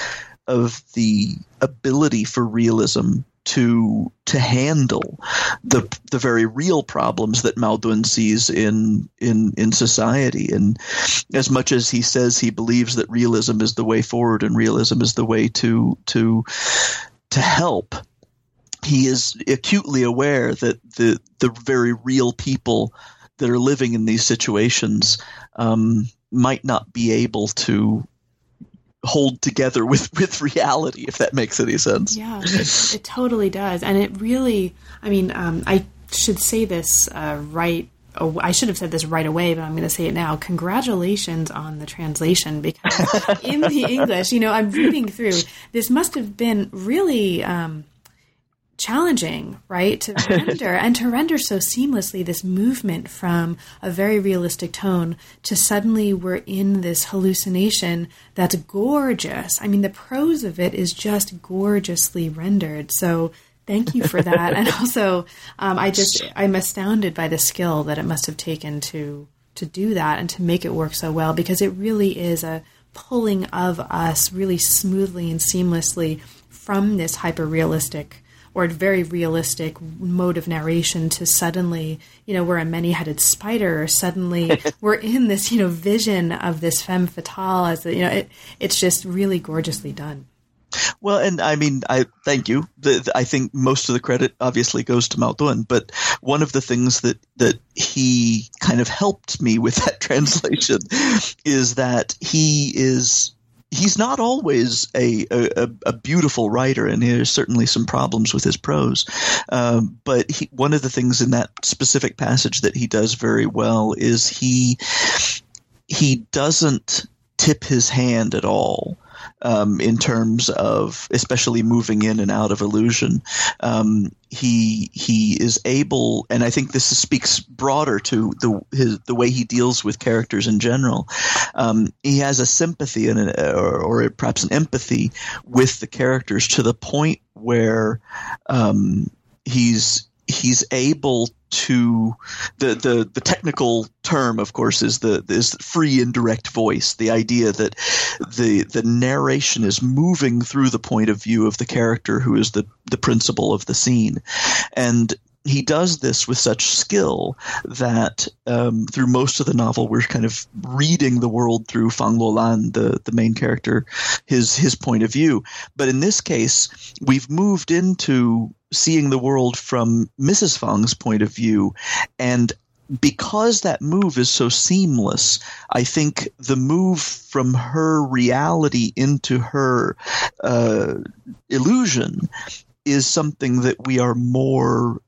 the ability for realism to handle the very real problems that Mao Dun sees in society. And as much as he says he believes that realism is the way forward and realism is the way to help, he is acutely aware that the very real people that are living in these situations might not be able to hold together with reality, if that makes any sense. Yeah, it totally does. And it really, I mean, I should say this I should have said this right away, but I'm going to say it now. Congratulations on the translation, because in the English, I'm reading through, this must have been really challenging, right, to render and to render so seamlessly this movement from a very realistic tone to suddenly we're in this hallucination that's gorgeous. I mean, the prose of it is just gorgeously rendered. So thank you for that. And also, I'm astounded by the skill that it must have taken to do that and to make it work so well, because it really is a pulling of us really smoothly and seamlessly from this hyper-realistic or very realistic mode of narration to suddenly, you know, we're a many-headed spider, or suddenly we're in this, you know, vision of this femme fatale. As you know, it's just really gorgeously done. Well, and I mean, I thank you. I think most of the credit obviously goes to Mao Dun, but one of the things that he kind of helped me with that translation is that he's not always a beautiful writer, and there's certainly some problems with his prose. But one of the things in that specific passage that he does very well is he doesn't tip his hand at all. In terms of especially moving in and out of illusion, he is able, and I think this speaks broader to the way he deals with characters in general. He has a sympathy and or perhaps an empathy with the characters to the point where he's able to the technical term, of course, is the free indirect voice, the idea that the narration is moving through the point of view of the character who is the principal of the scene. And he does this with such skill that through most of the novel we're kind of reading the world through Fang Lolan, the main character, his point of view. But in this case, we've moved into seeing the world from Mrs. Fang's point of view. And because that move is so seamless, I think the move from her reality into her illusion is something that we are more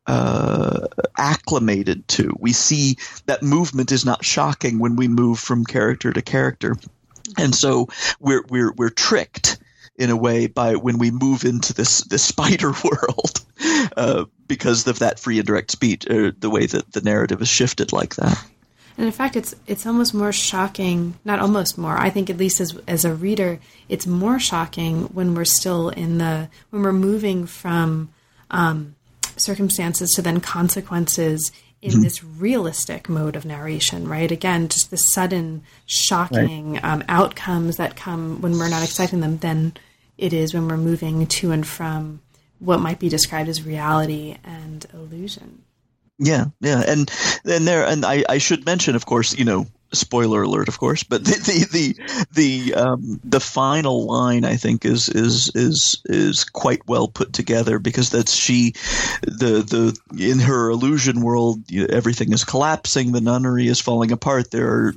acclimated to. We see that movement is not shocking when we move from character to character. And so we're tricked in a way by when we move into this spider world because of that free and direct speech, or the way that the narrative is shifted like that. And in fact, it's almost more shocking, not almost more, I think at least as a reader, it's more shocking when we're still when we're moving from circumstances to then consequences in mm-hmm. this realistic mode of narration, right? Again, just the sudden shocking right. Outcomes that come when we're not expecting them than it is when we're moving to and from what might be described as reality and illusion. Yeah, and I should mention, of course, you know, spoiler alert, of course, but the final line, I think, is quite well put together, because that's in her illusion world, you know, everything is collapsing, the nunnery is falling apart, there are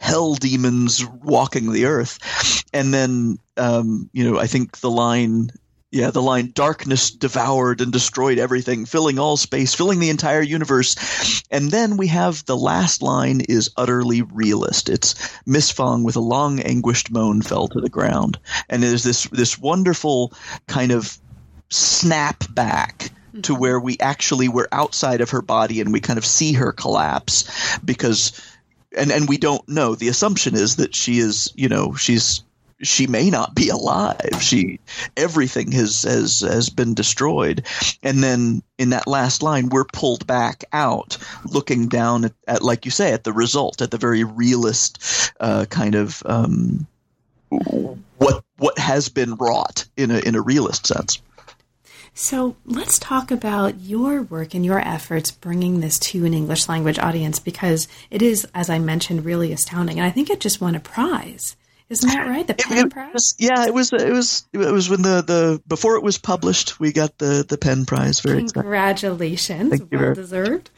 hell demons walking the earth, and then you know, I think the line. Yeah, the line, darkness devoured and destroyed everything, filling all space, filling the entire universe. And then we have the last line is utterly realist. It's Miss Fang with a long, anguished moan fell to the ground. And there's this wonderful kind of snap back mm-hmm. to where we actually were outside of her body, and we kind of see her collapse because – and we don't know. The assumption is that she is – you know, she may not be alive. Everything has been destroyed. And then in that last line, we're pulled back out, looking down at like you say, at the result, at the very realist kind of what has been wrought in a realist sense. So let's talk about your work and your efforts bringing this to an English language audience, because it is, as I mentioned, really astounding. And I think it just won a prize. Isn't that right? The Penn Prize? It was when the before it was published, we got the Penn Prize. Very congratulations. Thank you very much. Well deserved.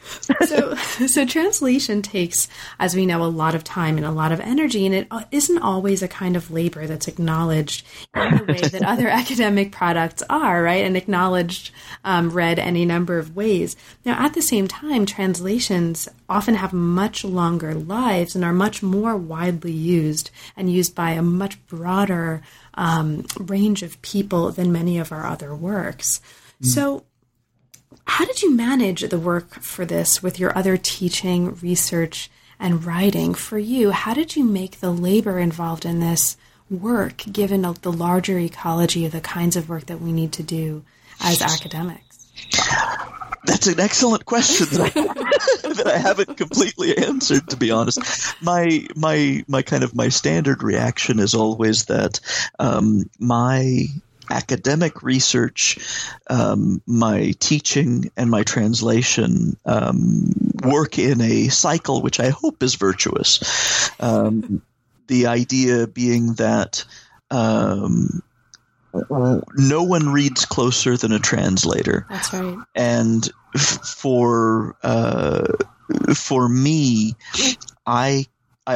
So translation takes, as we know, a lot of time and a lot of energy, and it isn't always a kind of labor that's acknowledged in the way that other academic products are, right? And acknowledged, read any number of ways. Now, at the same time, translations often have much longer lives and are much more widely used and used by a much broader range of people than many of our other works. So how did you manage the work for this with your other teaching, research, and writing? For you, how did you make the labor involved in this work, given the larger ecology of the kinds of work that we need to do as academics? That's an excellent question that I haven't completely answered, to be honest. My standard reaction is always that my academic research, my teaching, and my translation work in a cycle which I hope is virtuous. The idea being that no one reads closer than a translator. That's right. And for me, I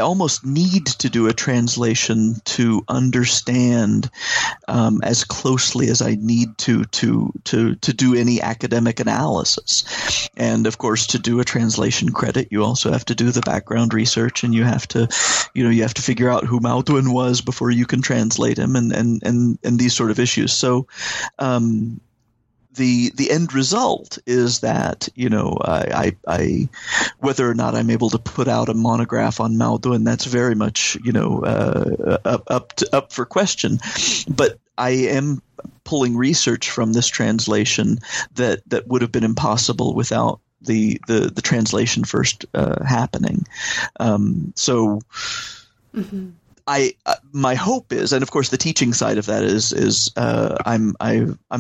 almost need to do a translation to understand as closely as I need to do any academic analysis. And of course, to do a translation credit, you also have to do the background research, and you have to, you have to figure out who Mao Dun was before you can translate him, and these sort of issues. So, The end result is that, I whether or not I'm able to put out a monograph on Mao Dun, that's very much, up for question. But I am pulling research from this translation that would have been impossible without the translation first happening. Mm-hmm. My hope is, and of course the teaching side of that is I'm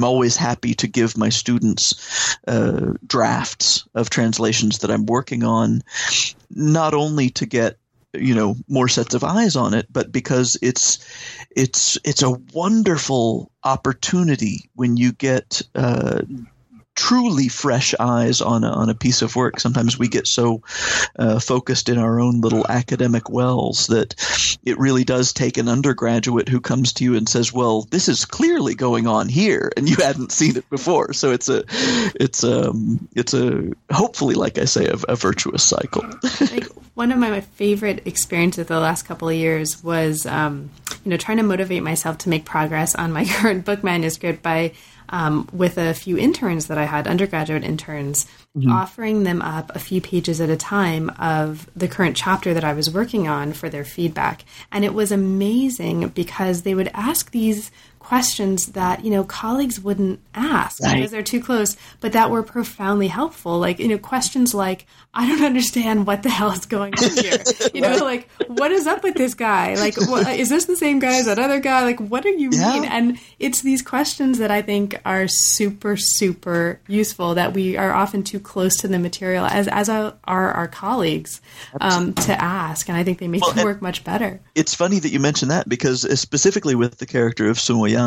always happy to give my students drafts of translations that I'm working on, not only to get more sets of eyes on it, but because it's a wonderful opportunity when you get truly fresh eyes on a piece of work. Sometimes we get so focused in our own little academic wells that it really does take an undergraduate who comes to you and says, "Well, this is clearly going on here, and you hadn't seen it before." So it's a hopefully, like I say, a virtuous cycle. One of my favorite experiences the last couple of years was, trying to motivate myself to make progress on my current book manuscript by. With a few interns that I had, undergraduate interns, mm-hmm. offering them up a few pages at a time of the current chapter that I was working on for their feedback. And it was amazing because they would ask these questions that, colleagues wouldn't ask right. because they're too close, but that were profoundly helpful. Like, questions like, I don't understand what the hell is going on here. Right. Like, what is up with this guy? Like, is this the same guy as that other guy? Like, what do you mean? And it's these questions that I think are super, super useful, that we are often too close to the material, as are our colleagues, to ask. And I think they make the work much better. It's funny that you mention that, because specifically with the character of Sun Wuyang,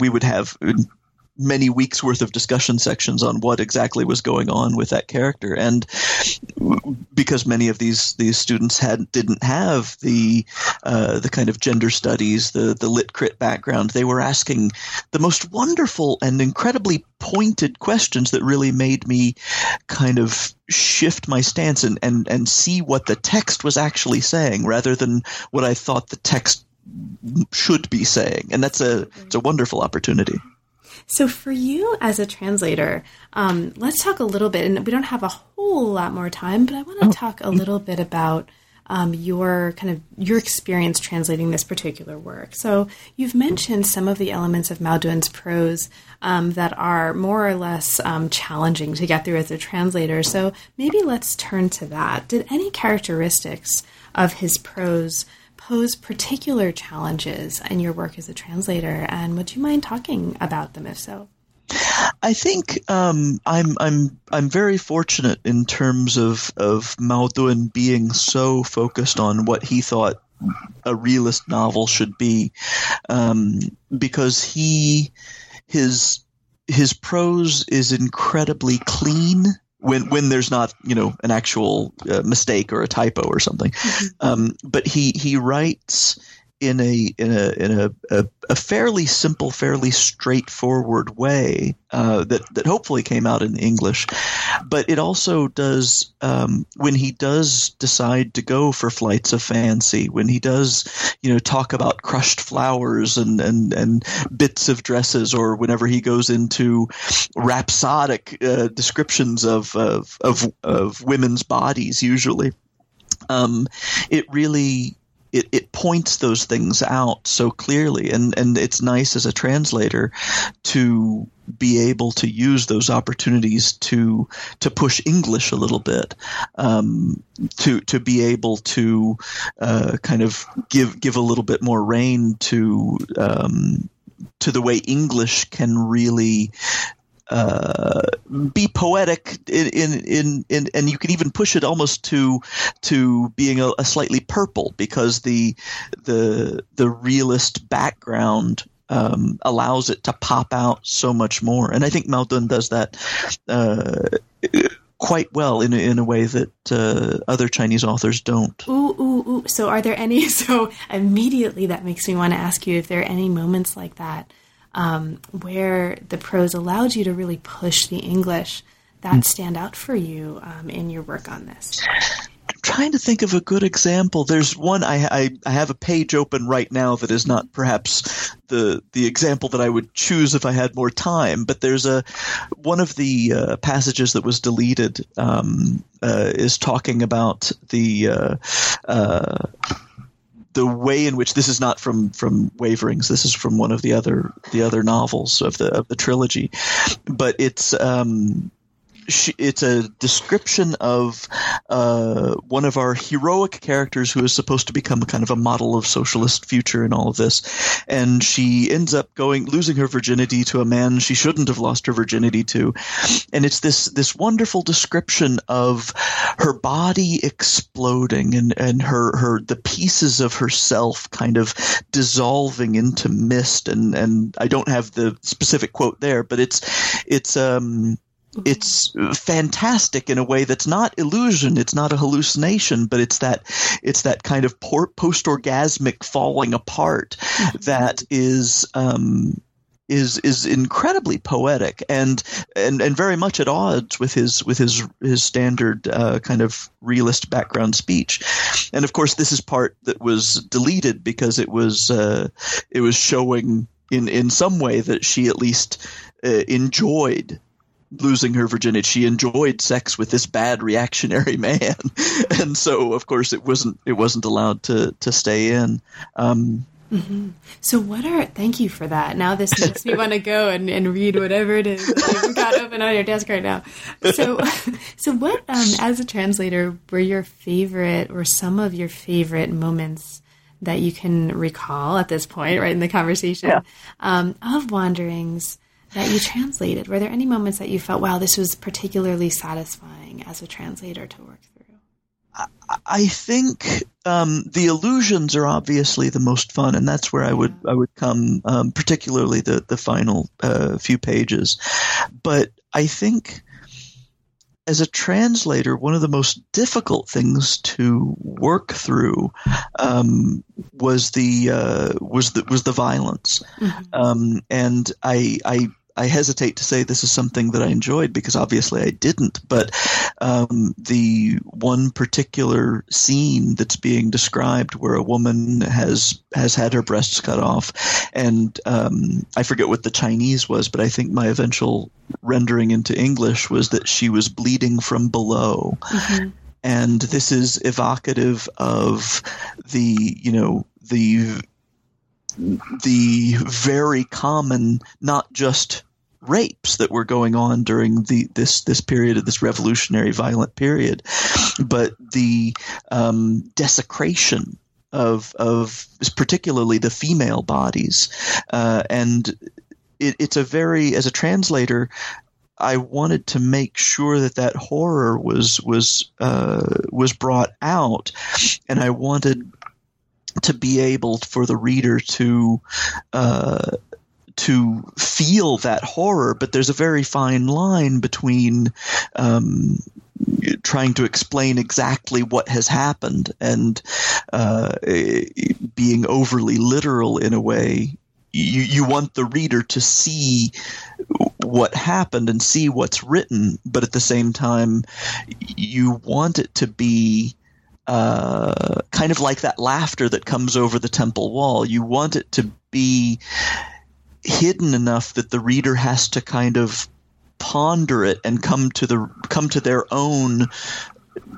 we would have many weeks' worth of discussion sections on what exactly was going on with that character. And because many of these students didn't have the kind of gender studies, the lit crit background, they were asking the most wonderful and incredibly pointed questions that really made me kind of shift my stance and see what the text was actually saying, rather than what I thought the text should be saying. And it's a wonderful opportunity. So for you as a translator, let's talk a little bit, and we don't have a whole lot more time, but I want to talk a little bit about your experience translating this particular work. So you've mentioned some of the elements of Mao Dun's prose that are more or less challenging to get through as a translator. So maybe let's turn to that. Did any characteristics of his prose pose particular challenges in your work as a translator, and would you mind talking about them if so? I think I'm very fortunate in terms of Mao Dun being so focused on what he thought a realist novel should be, because his prose is incredibly clean. When there's not, an actual mistake or a typo or something. But he writes in a fairly simple, fairly straightforward way that hopefully came out in English. But it also does when he does decide to go for flights of fancy, when he does talk about crushed flowers and bits of dresses, or whenever he goes into rhapsodic descriptions of women's bodies, usually. It really points those things out so clearly, and it's nice as a translator to be able to use those opportunities to push English a little bit, to be able to kind of give a little bit more rein to the way English can really be poetic in and you can even push it almost to being a slightly purple, because the realist background allows it to pop out so much more. And I think Mao Dun does that quite well in a way that other Chinese authors don't. Ooh. So are there any? So immediately that makes me want to ask you if there are any moments like that. Where the prose allowed you to really push the English that stand out for you in your work on this? I'm trying to think of a good example. There's one I have a page open right now that is not perhaps the example that I would choose if I had more time, but there's one of the passages that was deleted is talking about the way in which — this is not from Waverings, this is from one of the other novels of the trilogy, but it's it's a description of one of our heroic characters who is supposed to become a kind of a model of socialist future and all of this, and she ends up losing her virginity to a man she shouldn't have lost her virginity to, and it's this wonderful description of her body exploding and her the pieces of herself kind of dissolving into mist, and I don't have the specific quote there, but it's fantastic in a way that's not illusion, it's not a hallucination, but it's that kind of post-orgasmic falling apart that is incredibly poetic and very much at odds with his standard kind of realist background speech. And of course, this is part that was deleted because it was showing in some way that she at least enjoyed losing her virginity. She enjoyed sex with this bad reactionary man, and so of course it wasn't allowed to stay in. So thank you for that. Now this makes me want to go and read whatever it is that you've got open on your desk right now. So what, as a translator, were your favorite or some of your favorite moments that you can recall at this point, right in the conversation, of Wanderings that you translated? Were there any moments that you felt, wow, this was particularly satisfying as a translator to work through? I think the illusions are obviously the most fun, and that's where I would come, particularly the final few pages. But I think as a translator, one of the most difficult things to work through was the violence, and I hesitate to say this is something that I enjoyed, because obviously I didn't, but the one particular scene that's being described, where a woman has had her breasts cut off, and I forget what the Chinese was, but I think my eventual rendering into English was that she was bleeding from below. And this is evocative of the very common, not just rapes that were going on during this period of this revolutionary violent period, but the desecration of particularly the female bodies. And it's as a translator, I wanted to make sure that horror was brought out, and I wanted to be able for the reader to feel that horror. But there's a very fine line between trying to explain exactly what has happened and being overly literal in a way. You want the reader to see what happened and see what's written, but at the same time, you want it to be kind of like that laughter that comes over the temple wall. You want it to be hidden enough that the reader has to kind of ponder it and come to their own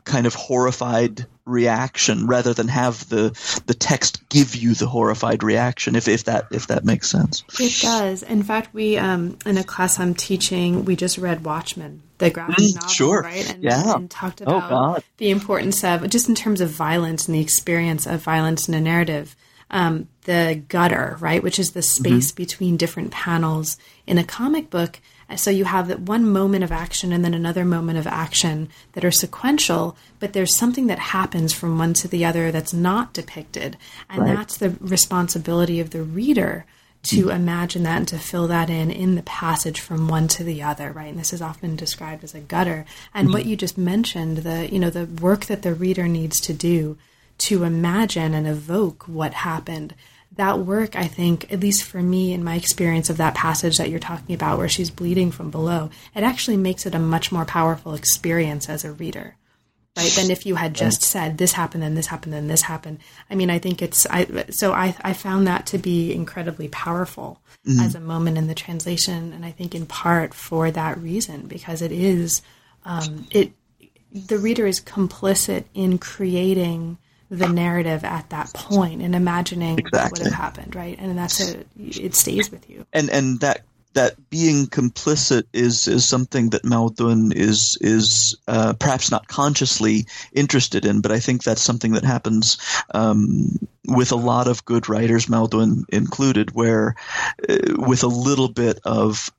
kind of horrified reaction, rather than have the text give you the horrified reaction, if that makes sense. It does. In fact, we in a class I'm teaching, we just read Watchmen, the graphic novel, sure. Right? And, yeah. And talked about the importance of, just in terms of violence and the experience of violence in a narrative, the gutter, right, which is the space mm-hmm. between different panels in a comic book. So you have that one moment of action and then another moment of action that are sequential, but there's something that happens from one to the other that's not depicted. And right. That's the responsibility of the reader to imagine that and to fill that in the passage from one to the other, right? And this is often described as a gutter. And what you just mentioned, the work that the reader needs to do to imagine and evoke what happened. That work, I think, at least for me in my experience of that passage that you're talking about where she's bleeding from below, it actually makes it a much more powerful experience as a reader, right? Than if you had just said this happened, then this happened, then this happened. I mean, I think I found that to be incredibly powerful as a moment in the translation. And I think in part for that reason, because it is, the reader is complicit in creating the narrative at that point and imagining exactly what would have happened, right? And that's it stays with you. And that being complicit is something that Mao Dun is perhaps not consciously interested in, but I think that's something that happens with a lot of good writers, Mao Dun included, where with a little bit of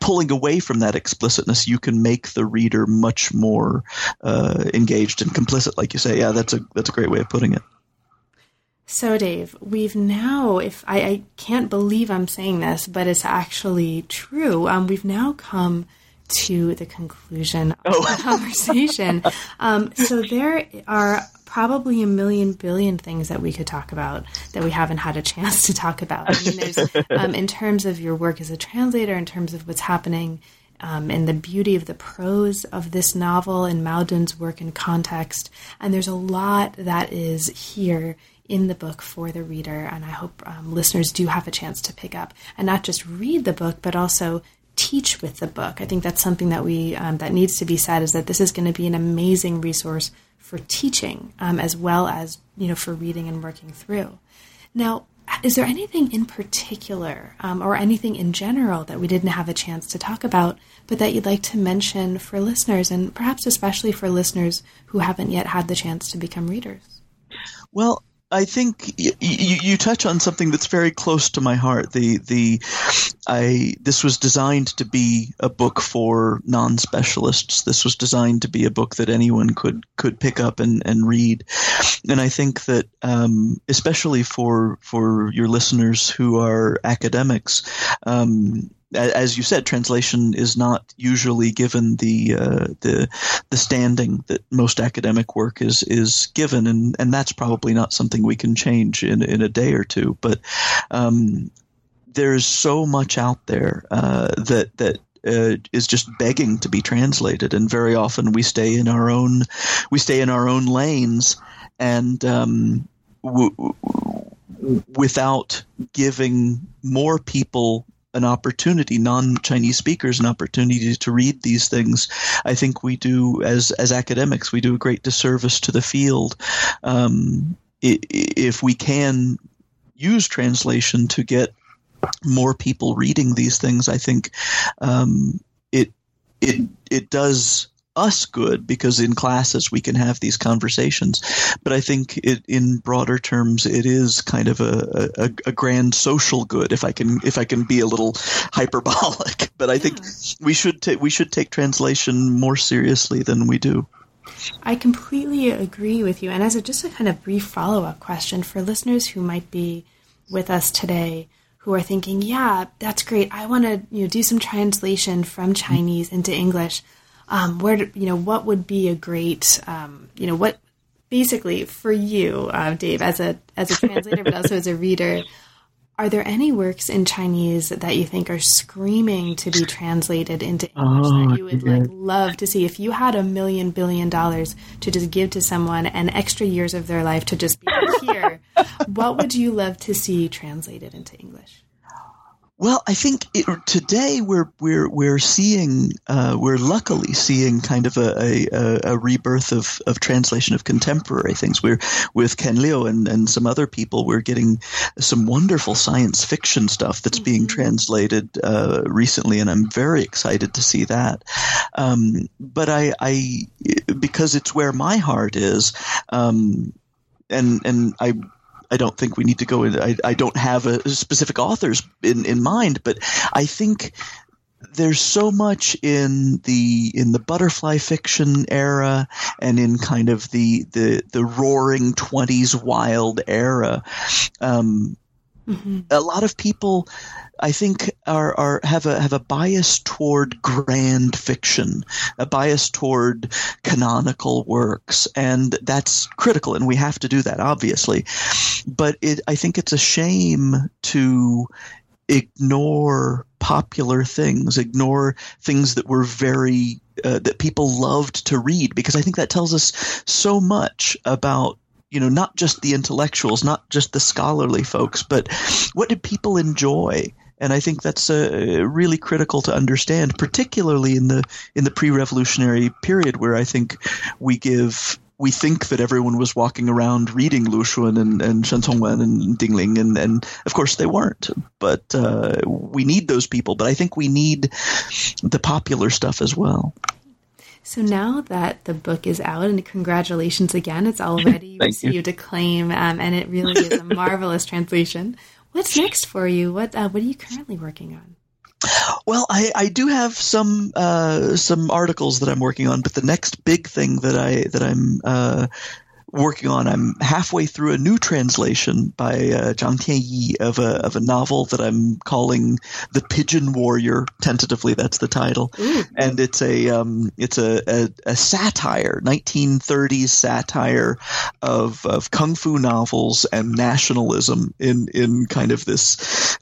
pulling away from that explicitness, you can make the reader much more engaged and complicit, like you say. Yeah, that's a great way of putting it. So, Dave, we've now, if I can't believe I'm saying this, but it's actually true. We've now come to the conclusion of the conversation. So there are probably a million billion things that we could talk about that we haven't had a chance to talk about. I mean, there's, in terms of your work as a translator, in terms of what's happening and the beauty of the prose of this novel and Mao Dun's work in context. And there's a lot that is here in the book for the reader. And I hope listeners do have a chance to pick up and not just read the book, but also teach with the book. I think that's something that we that needs to be said, is that this is going to be an amazing resource for teaching, as well as, for reading and working through. Now, is there anything in particular or anything in general that we didn't have a chance to talk about, but that you'd like to mention for listeners, and perhaps especially for listeners who haven't yet had the chance to become readers? Well, I think you touch on something that's very close to my heart. This was designed to be a book for non-specialists. This was designed to be a book that anyone could pick up and read. And I think that especially for your listeners who are academics, as you said, translation is not usually given the standing that most academic work is given, and that's probably not something we can change in a day or two. But there's so much out there that is just begging to be translated, and very often we stay in our own lanes, and without giving more people an opportunity, non-Chinese speakers, an opportunity to read these things. I think we do, as academics, we do a great disservice to the field if we can use translation to get more people reading these things. I think it does us good, because in classes we can have these conversations, but I think in broader terms it is kind of a grand social good, if I can be a little hyperbolic, but I think we should take translation more seriously than we do. I completely agree with you. And as just a kind of brief follow-up question for listeners who might be with us today who are thinking, yeah, that's great, I want to do some translation from Chinese into English. what would be a great, what basically for you, Dave, as a translator, but also as a reader, are there any works in Chinese that you think are screaming to be translated into English that you would love to see? If you had $1 billion to just give to someone and extra years of their life to just be here, what would you love to see translated into English? Well, I think today we're luckily seeing kind of a rebirth of translation of contemporary things. We're with Ken Liu and some other people. We're getting some wonderful science fiction stuff that's being translated recently, and I'm very excited to see that. But I because it's where my heart is, and I don't think we need to go in. I don't have a specific authors in mind, but I think there's so much in the butterfly fiction era and in kind of the roaring 20s wild era. A lot of people, I think, are have a bias toward grand fiction, a bias toward canonical works, and that's critical, and we have to do that, obviously. But I think it's a shame to ignore popular things, ignore things that were very that people loved to read, because I think that tells us so much about, not just the intellectuals, not just the scholarly folks, but what did people enjoy? And I think that's really critical to understand, particularly in the pre-revolutionary period, where I think we think that everyone was walking around reading Lu Xun and Shen Congwen and Ding Ling, and of course they weren't. But we need those people, but I think we need the popular stuff as well. So now that the book is out, and congratulations again, it's already received acclaim, and it really is a marvelous translation. What's next for you? What are you currently working on? Well, I do have some articles that I'm working on, but the next big thing that I'm working on, I'm halfway through a new translation by Zhang Tianyi of a novel that I'm calling The Pigeon Warrior. Tentatively, that's the title. Ooh. And it's a satire, 1930s satire of kung fu novels and nationalism in kind of this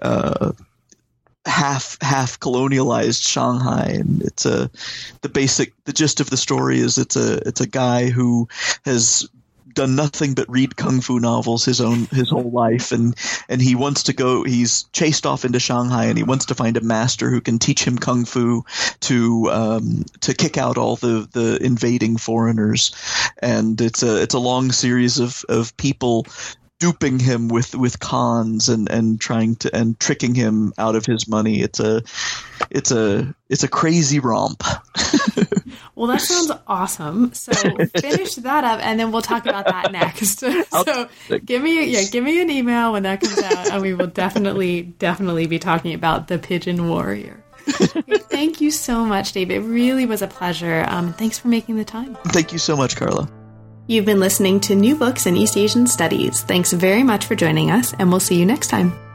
half colonialized Shanghai. And it's the gist of the story is it's a guy who has done nothing but read kung fu novels his whole life, and he wants to go. He's chased off into Shanghai, and he wants to find a master who can teach him kung fu to kick out all the invading foreigners. And it's a long series of people duping him with cons and trying to and tricking him out of his money. It's a crazy romp. Well, that sounds awesome. So finish that up, and then we'll talk about that next. So give me an email when that comes out, and we will definitely be talking about The Pigeon Warrior. Thank you so much, Dave. It really was a pleasure. Thanks for making the time. Thank you so much, Carla. You've been listening to New Books in East Asian Studies. Thanks very much for joining us, and we'll see you next time.